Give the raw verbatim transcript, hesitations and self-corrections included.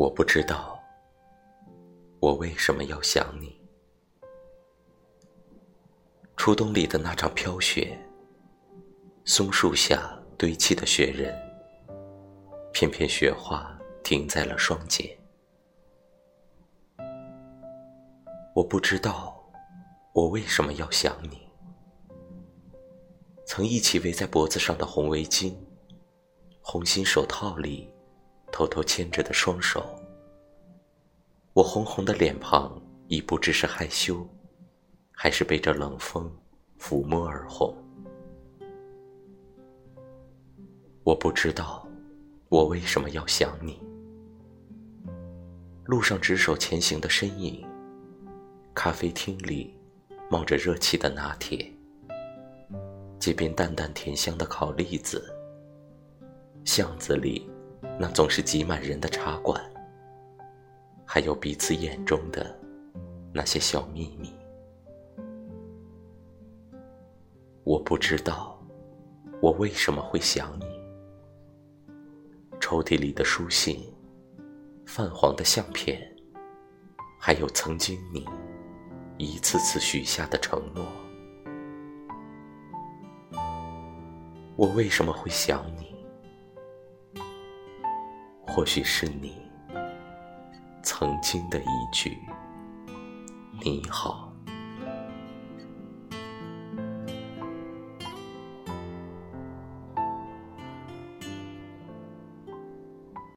我不知道我为什么要想你。初冬里的那场飘雪，松树下堆砌的雪人，片片雪花停在了霜结。我不知道我为什么要想你。曾一起围在脖子上的红围巾，红心手套里偷偷牵着的双手，我红红的脸庞已不知是害羞，还是被这冷风抚摸而红。我不知道我为什么要想你。路上执手前行的身影，咖啡厅里冒着热气的拿铁，街边淡淡甜香的烤栗子，巷子里那总是挤满人的茶馆，还有彼此眼中的那些小秘密。我不知道我为什么会想你。抽屉里的书信，泛黄的相片，还有曾经你一次次许下的承诺。我为什么会想你？或许是你曾经的一句你好。